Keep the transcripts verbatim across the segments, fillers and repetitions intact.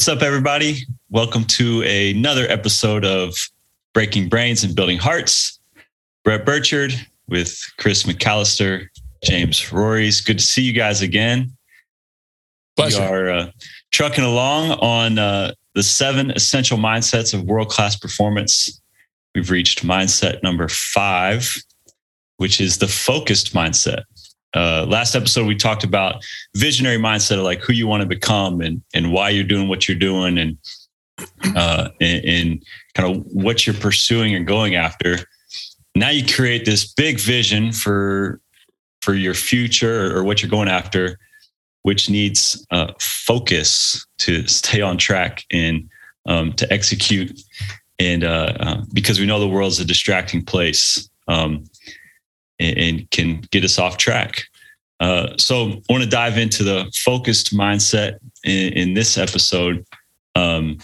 What's up, everybody? Welcome to another episode of Breaking Brains and Building Hearts. Brett Burchard with Chris McAllister, James Rories. Good to see you guys again. Pleasure. We are uh, trucking along on uh, the seven essential mindsets of world-class performance. We've reached mindset number five, which is the focused mindset. Uh, last episode, we talked about visionary mindset of like who you want to become and, and why you're doing what you're doing and, uh, and, and kind of what you're pursuing and going after. Now you create this big vision for, for your future or what you're going after, which needs uh, focus to stay on track and um, to execute. And uh, uh, because we know the world's a distracting place. Um, and can get us off track. Uh, so I want to dive into the focused mindset in, in this episode. Um,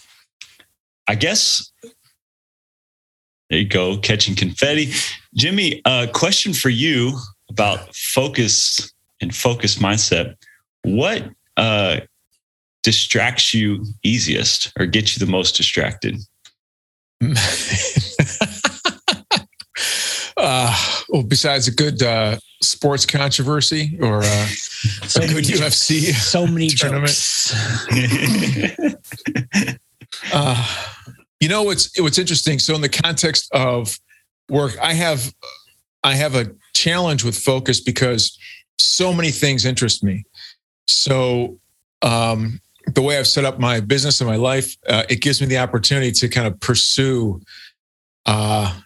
I guess, there you go, catching confetti. Jimmy, a question for you about focus and focused mindset. What uh, distracts you easiest or gets you the most distracted? Uh, well, besides a good uh, sports controversy or uh, so a good U F C so many tournament. Jokes. uh, you know what's what's interesting. So in the context of work, I have I have a challenge with focus because so many things interest me. So um, the way I've set up my business and my life, uh, it gives me the opportunity to kind of pursue. Uh,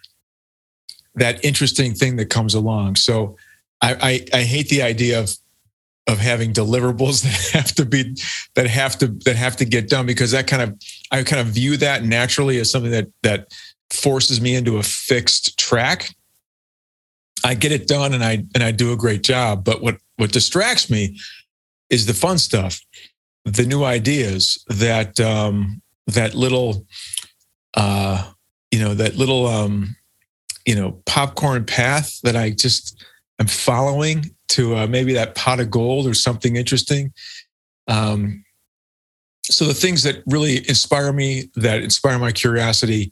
that interesting thing that comes along. So I, I, I hate the idea of, of having deliverables that have to be, that have to, that have to get done because that kind of, I kind of view that naturally as something that, that forces me into a fixed track. I get it done and I, and I do a great job, but what, what distracts me is the fun stuff, the new ideas that, um, that little, uh, you know, that little, um, you know, popcorn path that I just am following to uh, maybe that pot of gold or something interesting. Um, so the things that really inspire me, that inspire my curiosity,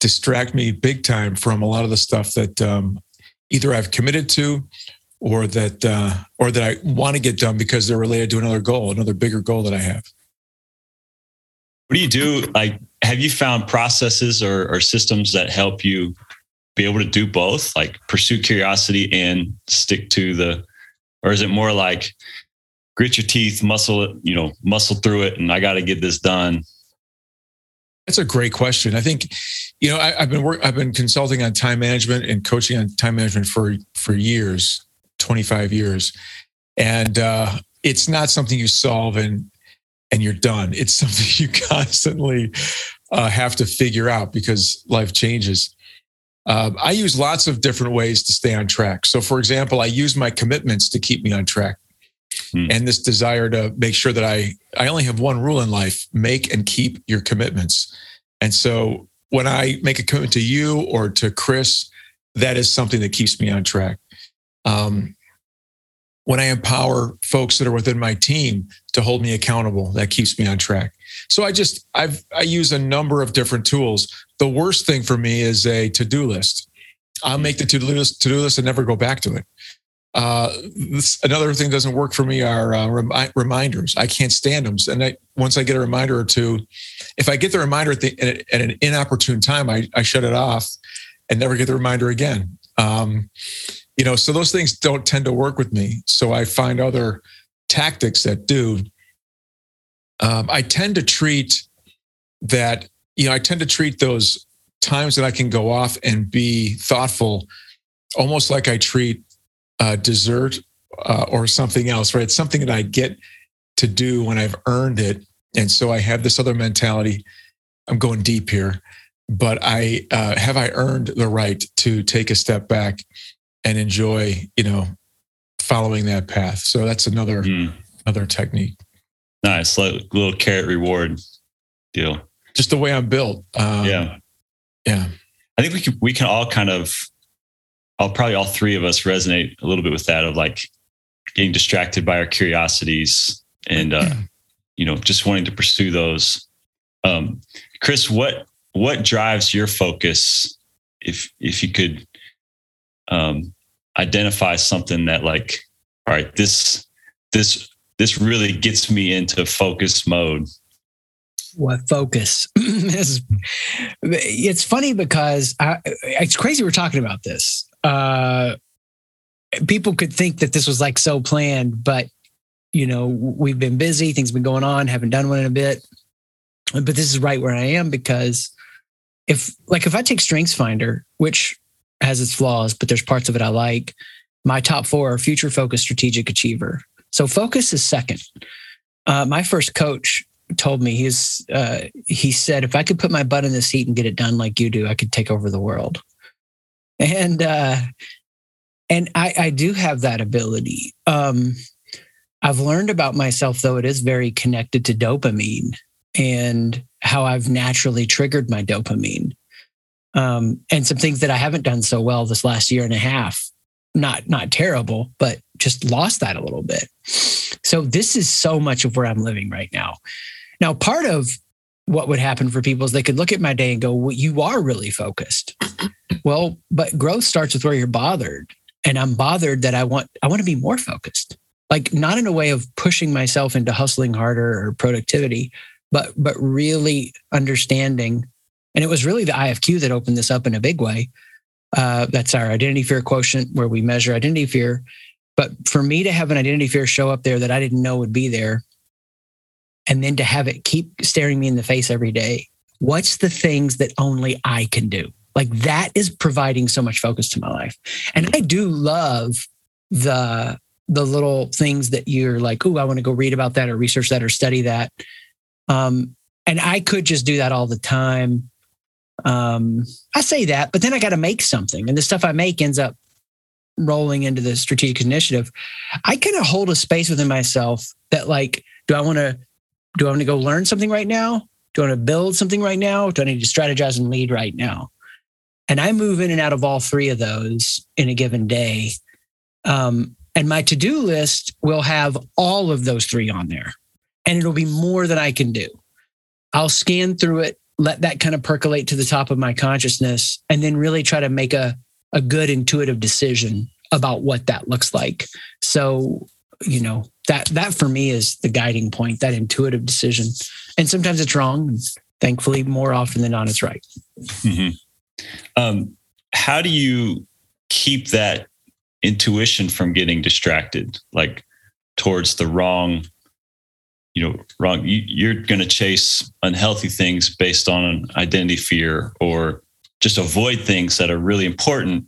distract me big time from a lot of the stuff that um, either I've committed to or that uh, or that I want to get done because they're related to another goal, another bigger goal that I have. What do you do? Like, have you found processes or, or systems that help you be able to do both, like pursue curiosity and stick to the, or is it more like grit your teeth, muscle it, you know, muscle through it, and I got to get this done? That's a great question. I think, you know, I, I've been work, I've been consulting on time management and coaching on time management for for years, twenty-five years, and uh, it's not something you solve and and you're done. It's something you constantly uh, have to figure out because life changes. Um, I use lots of different ways to stay on track. So for example, I use my commitments to keep me on track. Mm. And this desire to make sure that I, I only have one rule in life, make and keep your commitments. And so when I make a commitment to you or to Chris, that is something that keeps me on track. Um, when I empower folks that are within my team to hold me accountable, that keeps me on track. So I just, I've, I use a number of different tools. The worst thing for me is a to-do list. I'll make the to-do list, to-do list and never go back to it. Uh, this, another thing that doesn't work for me are uh, remi- reminders. I can't stand them. And I, once I get a reminder or two, if I get the reminder at, the, at, at an inopportune time, I, I shut it off and never get the reminder again. Um, you know, so those things don't tend to work with me. So I find other tactics that do. Um, I tend to treat that, you know, I tend to treat those times that I can go off and be thoughtful, almost like I treat uh, dessert uh, or something else, right? It's something that I get to do when I've earned it. And so I have this other mentality. I'm going deep here, but I uh, have I earned the right to take a step back and enjoy, you know, following that path. So that's another, mm. another technique. Nice, like little carrot reward deal. Just the way I'm built. Um, yeah, yeah. I think we can we can all kind of, I'll probably all three of us resonate a little bit with that of like getting distracted by our curiosities and uh, you know, just wanting to pursue those. Um, Chris, what what drives your focus? If if you could um, identify something that, like, all right, this this this really gets me into focus mode. What focus? It's funny because I, it's crazy we're talking about this. Uh, people could think that this was like so planned, but you know, we've been busy, things been going on, haven't done one in a bit. But this is right where I am, because if like if I take StrengthsFinder, which has its flaws, but there's parts of it I like, my top four are future focused, strategic achiever. So focus is second. Uh, my first coach told me, he's uh, he said, if I could put my butt in the seat and get it done like you do, I could take over the world. And uh, and I, I do have that ability. Um, I've learned about myself, though, it is very connected to dopamine and how I've naturally triggered my dopamine. Um, and some things that I haven't done so well this last year and a half, not not terrible, but just lost that a little bit. So this is so much of where I'm living right now. Now, part of what would happen for people is they could look at my day and go, well, you are really focused. Well, but growth starts with where you're bothered. And I'm bothered that I want, I want to be more focused. Like, not in a way of pushing myself into hustling harder or productivity, but but really understanding. And it was really the I F Q that opened this up in a big way. Uh, that's our identity fear quotient, where we measure identity fear. But for me to have an identity fear show up there that I didn't know would be there, and then to have it keep staring me in the face every day, what's the things that only I can do? Like, that is providing so much focus to my life. And I do love the, the little things that you're like, oh, I want to go read about that or research that or study that. Um, and I could just do that all the time. Um, I say that, but then I got to make something. And the stuff I make ends up rolling into the strategic initiative. I kind of hold a space within myself that, like, do I want to, do I want to go learn something right now? Do I want to build something right now? Do I need to strategize and lead right now? And I move in and out of all three of those in a given day. Um, and my to-do list will have all of those three on there, and it'll be more than I can do. I'll scan through it, let that kind of percolate to the top of my consciousness, and then really try to make a, a good intuitive decision about what that looks like. So, you know, that, that for me is the guiding point, that intuitive decision. And sometimes it's wrong. And thankfully, more often than not, it's right. Mm-hmm. Um, how do you keep that intuition from getting distracted, like towards the wrong, you know, wrong, you, you're going to chase unhealthy things based on an identity fear, or just avoid things that are really important,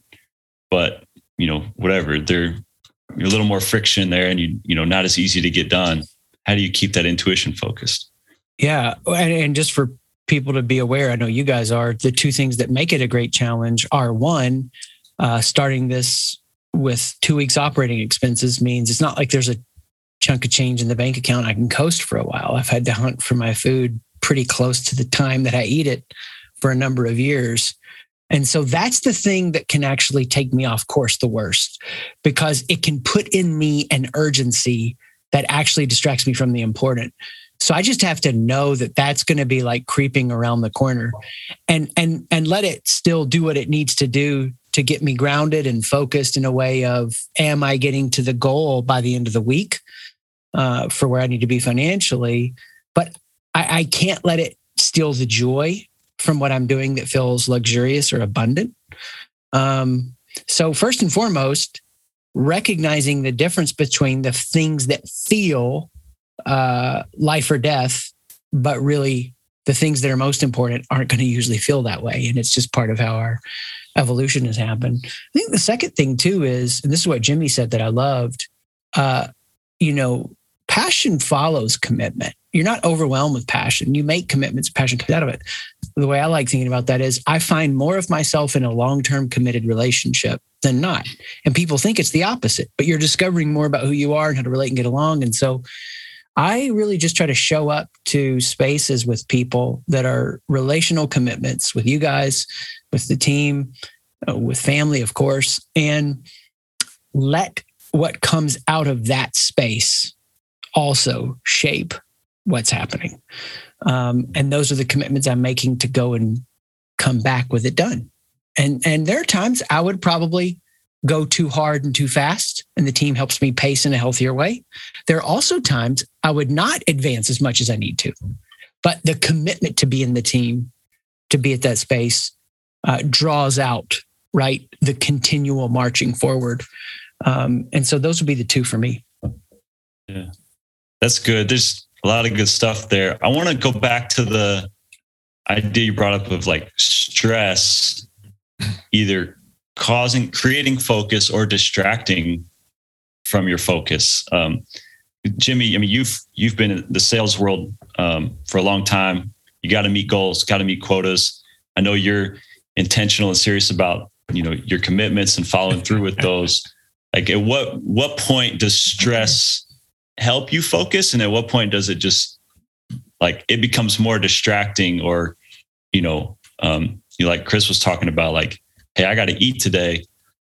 but, you know, whatever, they're a little more friction there, and you, you know, not as easy to get done. How do you keep that intuition focused? Yeah. And, and just for people to be aware, I know you guys are, the two things that make it a great challenge are, one, uh, starting this with two weeks operating expenses means it's not like there's a chunk of change in the bank account. I can coast for a while. I've had to hunt for my food pretty close to the time that I eat it for a number of years. And so that's the thing that can actually take me off course the worst, because it can put in me an urgency that actually distracts me from the important. So I just have to know that that's going to be like creeping around the corner, and and and let it still do what it needs to do to get me grounded and focused in a way of, am I getting to the goal by the end of the week uh, for where I need to be financially? But I, I can't let it steal the joy from what I'm doing that feels luxurious or abundant. Um, so first and foremost, recognizing the difference between the things that feel uh, life or death, but really the things that are most important aren't going to usually feel that way. And it's just part of how our evolution has happened. I think the second thing too is, and this is what Jimmy said that I loved, uh, you know, passion follows commitment. You're not overwhelmed with passion. You make commitments, passion comes out of it. The way I like thinking about that is, I find more of myself in a long-term committed relationship than not. And people think it's the opposite, but you're discovering more about who you are and how to relate and get along. And so I really just try to show up to spaces with people that are relational commitments, with you guys, with the team, with family, of course, and let what comes out of that space also shape what's happening. Um, and those are the commitments I'm making to go and come back with it done. And, and there are times I would probably go too hard and too fast, and the team helps me pace in a healthier way. There are also times I would not advance as much as I need to, but the commitment to be in the team, to be at that space, uh, draws out, right, the continual marching forward. Um, and so those would be the two for me. Yeah, that's good. There's a lot of good stuff there. I want to go back to the idea you brought up of like stress, either causing, creating focus or distracting from your focus. Um, Jimmy, I mean, you've, you've been in the sales world um, for a long time. You got to meet goals, got to meet quotas. I know you're intentional and serious about, you know, your commitments and following through with those. Like at what, what point does stress help you focus? And at what point does it just like, it becomes more distracting or, you know, um, you know, like Chris was talking about, like, hey, I got to eat today.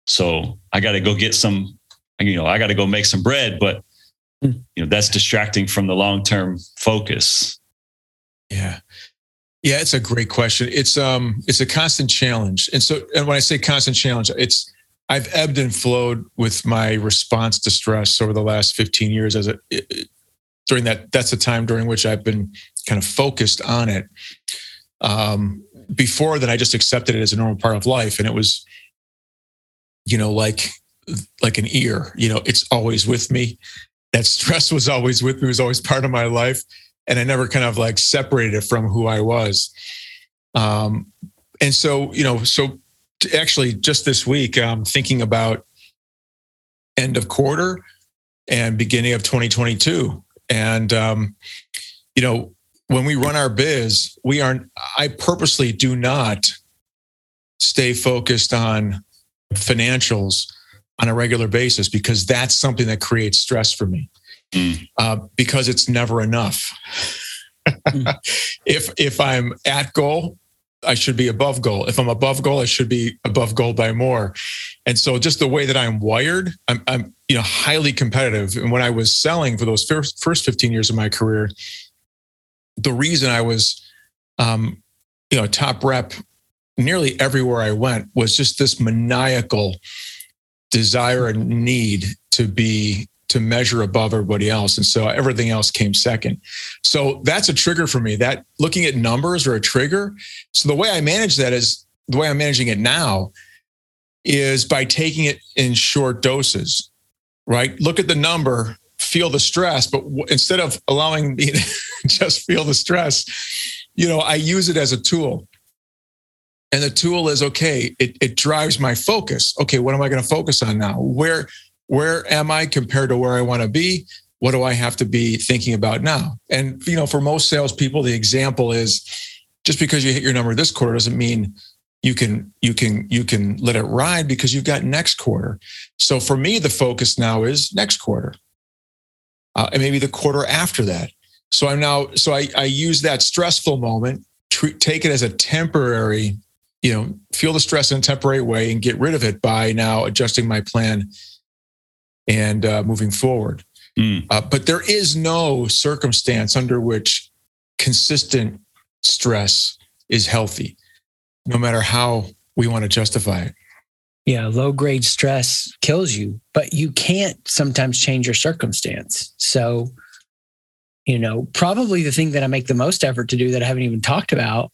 So I got to go get some, you know, I got to go make some bread, but you know, that's distracting from the long-term focus. Yeah. Yeah. It's a great question. It's, um, it's a constant challenge. And so, and when I say constant challenge, it's, I've ebbed and flowed with my response to stress over the last fifteen years as a, it, during that, that's the time during which I've been kind of focused on it. Um, before that, I just accepted it as a normal part of life. And it was, you know, like, like an ear, you know, it's always with me. That stress was always with me, it was always part of my life. And I never kind of like separated it from who I was. Um, and so, you know, so, actually, just this week, I'm thinking about end of quarter and beginning of twenty twenty-two. And, um, you know, when we run our biz, we aren't, I purposely do not stay focused on financials on a regular basis because that's something that creates stress for me mm. uh, because it's never enough. mm. If if I'm at goal, I should be above goal. If I'm above goal, I should be above goal by more. And so just the way that I'm wired, I'm, I'm you know, highly competitive. And when I was selling for those first, first fifteen years of my career, the reason I was, um, you know, top rep nearly everywhere I went was just this maniacal desire and need to be, to measure above everybody else. And so everything else came second. So that's a trigger for me, that looking at numbers are a trigger. So the way I manage that is the way I'm managing it now is by taking it in short doses, right? Look at the number, feel the stress, but w- instead of allowing me to just feel the stress, you know, I use it as a tool. And the tool is, okay, it, it drives my focus. Okay, what am I gonna focus on now? Where, Where am I compared to where I want to be? What do I have to be thinking about now? And, you know, for most salespeople, the example is just because you hit your number this quarter doesn't mean you can, you can, you can let it ride because you've got next quarter. So for me, the focus now is next quarter uh, and maybe the quarter after that. So I'm now, so I, I use that stressful moment, tr- take it as a temporary, you know, feel the stress in a temporary way and get rid of it by now adjusting my plan and uh, moving forward. Mm. Uh, but there is no circumstance under which consistent stress is healthy, no matter how we want to justify it. Yeah, low-grade stress kills you, but you can't sometimes change your circumstance. So, you know, probably the thing that I make the most effort to do that I haven't even talked about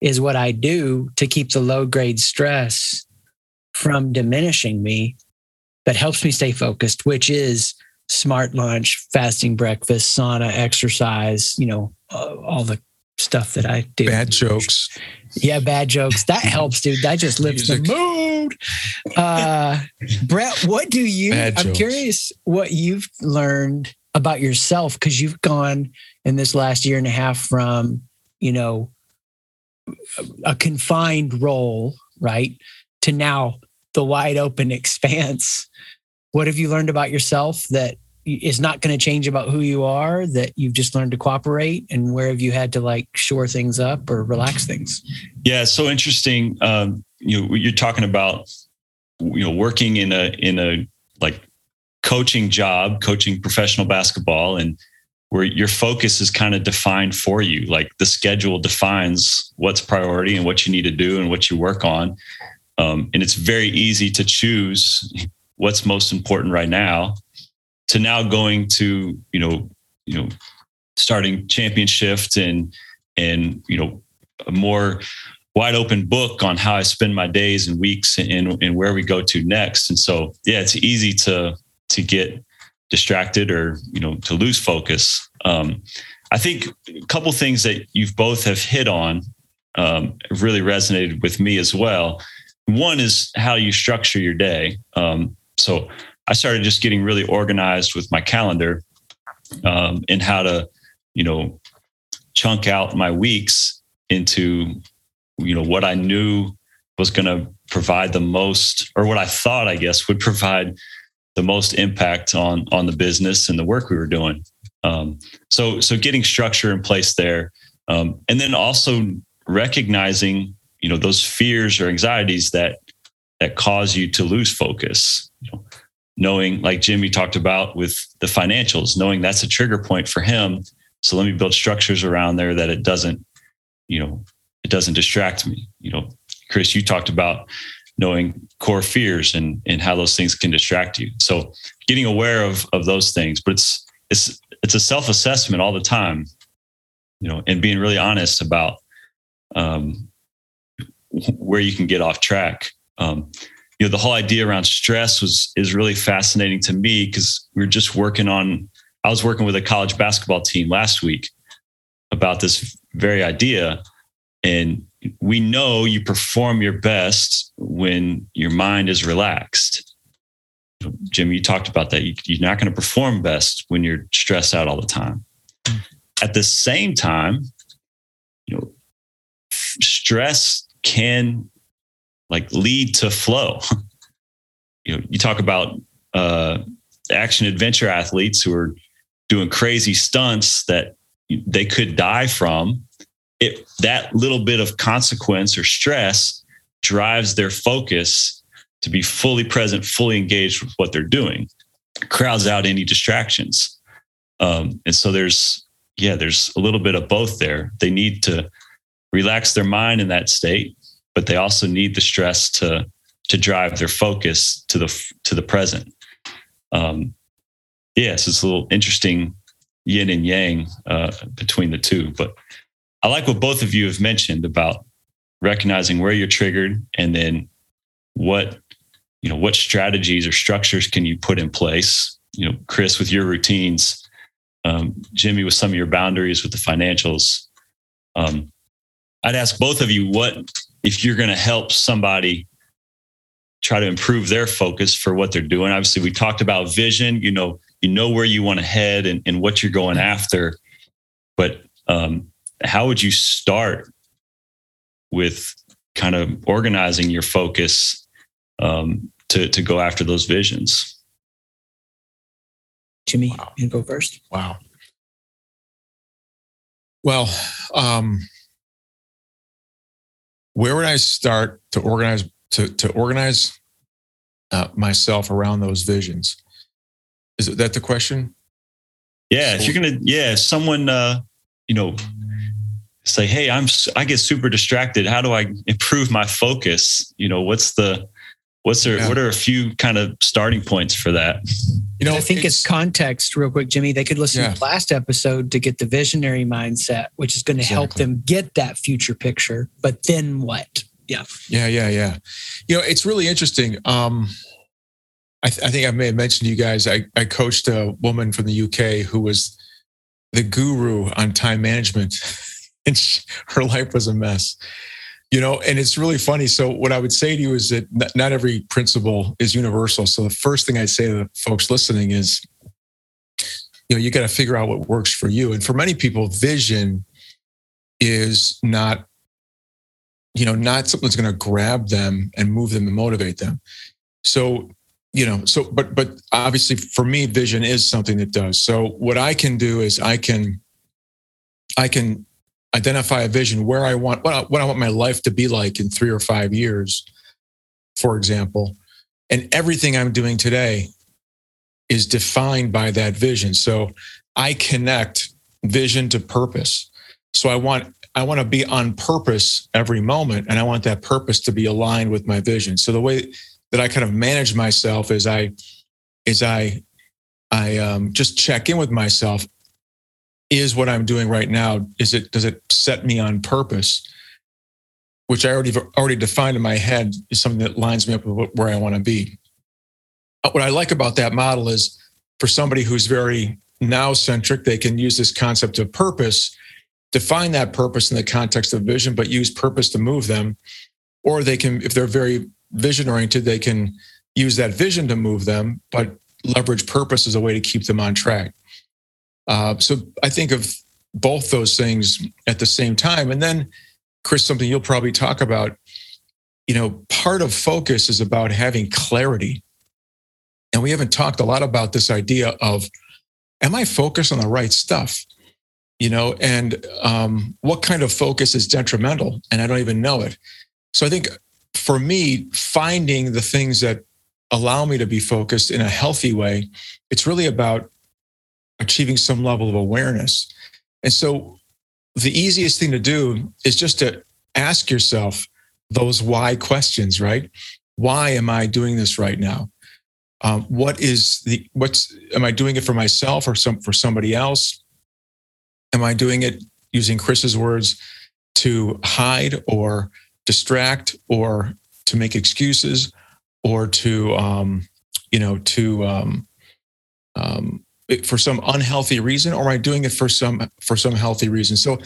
is what I do to keep the low-grade stress from diminishing me that helps me stay focused, which is smart lunch, fasting breakfast, sauna, exercise, you know, uh, all the stuff that I do. Bad jokes. Yeah, bad jokes. That helps, dude. That just lifts Music. The mood. Uh, Brett, what do you, bad I'm jokes. Curious what you've learned about yourself, because you've gone in this last year and a half from, you know, a confined role, right, to now the wide open expanse. What have you learned about yourself that is not going to change about who you are, that you've just learned to cooperate, and where have you had to like shore things up or relax things? Yeah. It's so interesting. Um, you know, you're talking about, you know, working in a, in a like coaching job, coaching professional basketball. And where your focus is kind of defined for you. Like the schedule defines what's priority and what you need to do and what you work on. Um, and it's very easy to choose what's most important right now to now going to, you know, you know, starting champion shift and, and, you know, a more wide open book on how I spend my days and weeks and, and where we go to next. And so, yeah, it's easy to, to get distracted or, you know, to lose focus. Um, I think a couple things that you've both have hit on um, really resonated with me as well. One is how you structure your day. Um, so I started just getting really organized with my calendar um, and how to, you know, chunk out my weeks into, you know, what I knew was going to provide the most, or what I thought, I guess, would provide the most impact on, on the business and the work we were doing. Um, so, so getting structure in place there. Um, and then also recognizing, you know, those fears or anxieties that, that cause you to lose focus, you know, knowing, like Jimmy talked about with the financials, knowing that's a trigger point for him. So let me build structures around there that it doesn't, you know, it doesn't distract me. You know, Chris, you talked about knowing core fears and, and how those things can distract you. So getting aware of, of those things, but it's, it's, it's a self-assessment all the time, you know, and being really honest about um, where you can get off track. Um, you know, the whole idea around stress was, is really fascinating to me because we were just working on, I was working with a college basketball team last week about this very idea. And we know you perform your best when your mind is relaxed. Jim, you talked about that. You're not going to perform best when you're stressed out all the time. At the same time, you know, stress can like lead to flow. You know, you talk about uh, action adventure athletes who are doing crazy stunts that they could die from. It, that little bit of consequence or stress drives their focus to be fully present, fully engaged with what they're doing, crowds out any distractions. Um, and so there's, yeah, there's a little bit of both there. They need to relax their mind in that state, but they also need the stress to, to drive their focus to the, to the present. Um, yeah, so it's a little interesting yin and yang uh, between the two, but I like what both of you have mentioned about recognizing where you're triggered and then what, you know, what strategies or structures can you put in place? You know, Chris, with your routines, um, Jimmy, with some of your boundaries with the financials. Um, I'd ask both of you, what, if you're going to help somebody try to improve their focus for what they're doing, obviously we talked about vision, you know, you know where you want to head and, and what you're going after, but, um, how would you start with kind of organizing your focus um, to, to go after those visions? Jimmy, wow. You go first. Wow. Well, um, where would I start to organize, to, to organize uh, myself around those visions? Is that the question? Yeah. So, if you're going to, yeah, someone, uh, you know, say, hey, I'm, I get super distracted. How do I improve my focus? You know, what's the, what's there, yeah. what are a few kind of starting points for that? You know, I think it's, it's context real quick, Jimmy. They could listen yeah. to the last episode to get the visionary mindset, which is going to exactly. help them get that future picture, but then what? Yeah. Yeah. Yeah. Yeah. You know, it's really interesting. Um, I, th- I think I may have mentioned to you guys, I, I coached a woman from the U K who was the guru on time management. And she, her life was a mess, you know, and it's really funny. So what I would say to you is that not every principle is universal. So the first thing I'd say to the folks listening is, you know, you got to figure out what works for you. And for many people, vision is not, you know, not something that's going to grab them and move them and motivate them. So, you know, so, but, but obviously for me, vision is something that does. So what I can do is I can, I can, identify a vision where I want, what I, what I want my life to be like in three or five years, for example. And everything I'm doing today is defined by that vision. So I connect vision to purpose. So I want I want to be on purpose every moment, and I want that purpose to be aligned with my vision. So the way that I kind of manage myself is I is I I um, just check in with myself. Is what I'm doing right now, is it does it set me on purpose? Which I already already defined in my head is something that lines me up with where I want to be. What I like about that model is for somebody who's very now-centric, they can use this concept of purpose, define that purpose in the context of vision, but use purpose to move them. Or they can, if they're very vision-oriented, they can use that vision to move them, but leverage purpose as a way to keep them on track. Uh, so I think of both those things at the same time. And then, Chris, something you'll probably talk about, you know, part of focus is about having clarity. And we haven't talked a lot about this idea of, am I focused on the right stuff? You know, and um, what kind of focus is detrimental? And I don't even know it. So I think for me, finding the things that allow me to be focused in a healthy way, it's really about achieving some level of awareness. And so the easiest thing to do is just to ask yourself those why questions, right? Why am I doing this right now? Um, what is the, what's, am I doing it for myself or some, for somebody else? Am I doing it, using Chris's words, to hide or distract or to make excuses or to, um, you know, to, um, um, for some unhealthy reason, or am I doing it for some for some healthy reason? So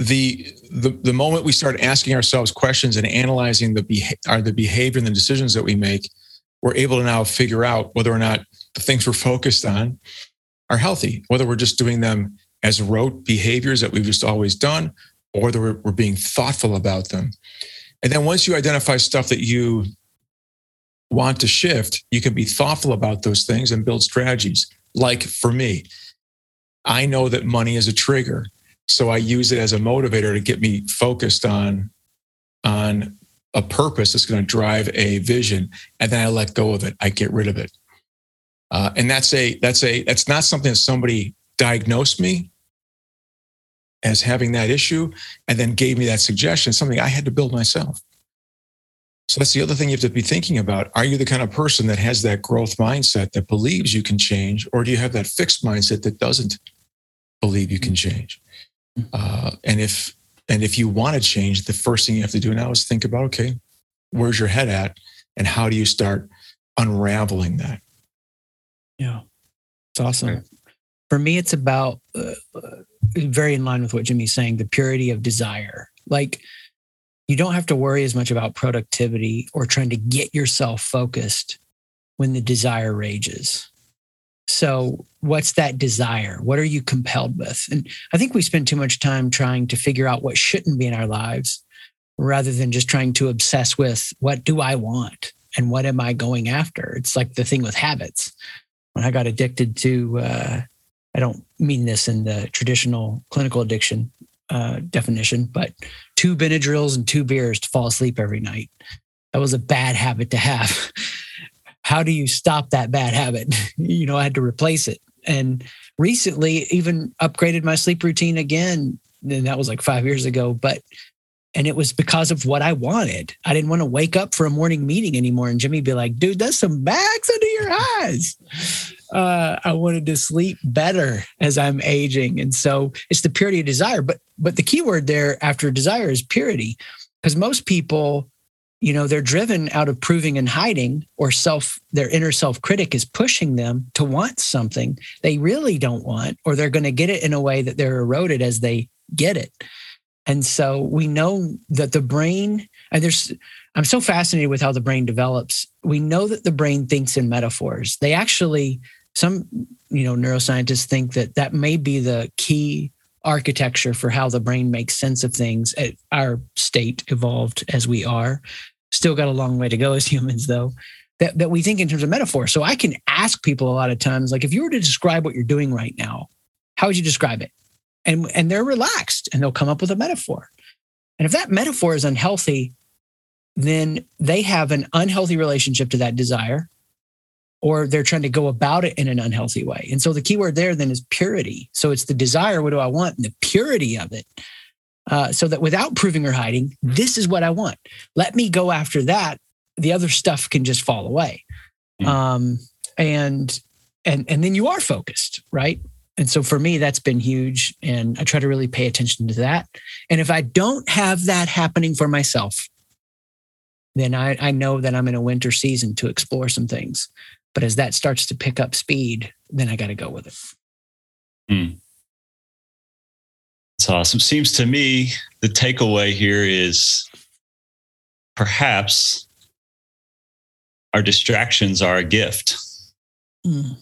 the the, the moment we start asking ourselves questions and analyzing the are the behavior and the decisions that we make, we're able to now figure out whether or not the things we're focused on are healthy, whether we're just doing them as rote behaviors that we've just always done, or that we're, we're being thoughtful about them. And then once you identify stuff that you want to shift, you can be thoughtful about those things and build strategies. Like for me, I know that money is a trigger. So I use it as a motivator to get me focused on, on a purpose that's going to drive a vision. And then I let go of it. I get rid of it. Uh, and that's a, that's a, that's not something that somebody diagnosed me as having that issue and then gave me that suggestion, something I had to build myself. So that's the other thing you have to be thinking about. Are you the kind of person that has that growth mindset that believes you can change, or do you have that fixed mindset that doesn't believe you can change? Uh, and if and if you want to change, the first thing you have to do now is think about, okay, where's your head at, and how do you start unraveling that? Yeah, it's awesome. Right. For me, it's about uh, very in line with what Jimmy's saying: the purity of desire, like. You don't have to worry as much about productivity or trying to get yourself focused when the desire rages. So what's that desire? What are you compelled with? And I think we spend too much time trying to figure out what shouldn't be in our lives rather than just trying to obsess with what do I want and what am I going after? It's like the thing with habits. When I got addicted to, uh, I don't mean this in the traditional clinical addiction Uh, definition, but two Benadryls and two beers to fall asleep every night. That was a bad habit to have. How do you stop that bad habit? You know, I had to replace it. And recently even upgraded my sleep routine again. And that was like five years ago, but, and it was because of what I wanted. I didn't want to wake up for a morning meeting anymore. And Jimmy be like, dude, that's some bags under your eyes. Uh, I wanted to sleep better as I'm aging. And so it's the purity of desire. But but the key word there after desire is purity. Because most people, you know, they're driven out of proving and hiding, or self, their inner self-critic is pushing them to want something they really don't want, or they're going to get it in a way that they're eroded as they get it. And so we know that the brain, and there's, I'm so fascinated with how the brain develops. We know that the brain thinks in metaphors. They actually, some, you know, neuroscientists think that that may be the key architecture for how the brain makes sense of things at our state evolved as we are. Still got a long way to go as humans though, that, that we think in terms of metaphor. So I can ask people a lot of times, like, if you were to describe what you're doing right now, how would you describe it? And and they're relaxed and they'll come up with a metaphor. And if that metaphor is unhealthy, then they have an unhealthy relationship to that desire. or they're trying to go about it in an unhealthy way. And so the key word there then is purity. So it's the desire, what do I want? And the purity of it. Uh, so that without proving or hiding, this is what I want. Let me go after that. The other stuff can just fall away. Mm. Um, and, and, and then you are focused, right? And so for me, that's been huge. And I try to really pay attention to that. And if I don't have that happening for myself, then I, I know that I'm in a winter season to explore some things. But as that starts to pick up speed, then I got to go with it. Mm. That's awesome. Seems to me the takeaway here is perhaps our distractions are a gift. Mm.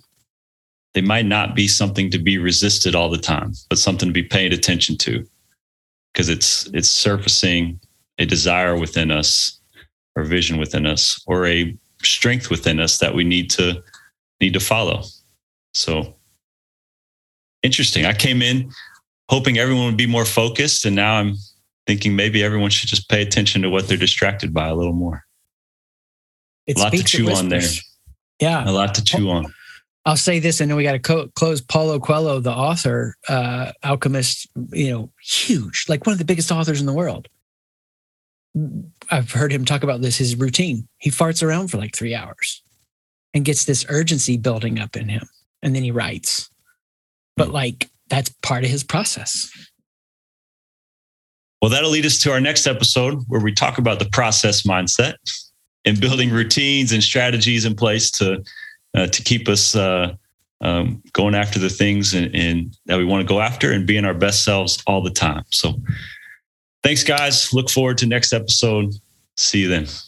They might not be something to be resisted all the time, but something to be paid attention to, because it's it's surfacing a desire within us, or vision within us, or a strength within us that we need to need to follow. So interesting. I came in hoping everyone would be more focused, and now I'm thinking maybe everyone should just pay attention to what they're distracted by a little more. It's a lot to chew on there. Yeah, a lot to chew on. I'll say this, and then we got to co- close. Paulo Coelho, the author, uh, alchemist, you know, huge, like one of the biggest authors in the world. I've heard him talk about this, his routine. He farts around for like three hours and gets this urgency building up in him. And then he writes. But like, that's part of his process. Well, that'll lead us to our next episode where we talk about the process mindset and building routines and strategies in place to Uh, to keep us uh, um, going after the things and, and that we want to go after and being our best selves all the time. So thanks, guys. Look forward to next episode. See you then.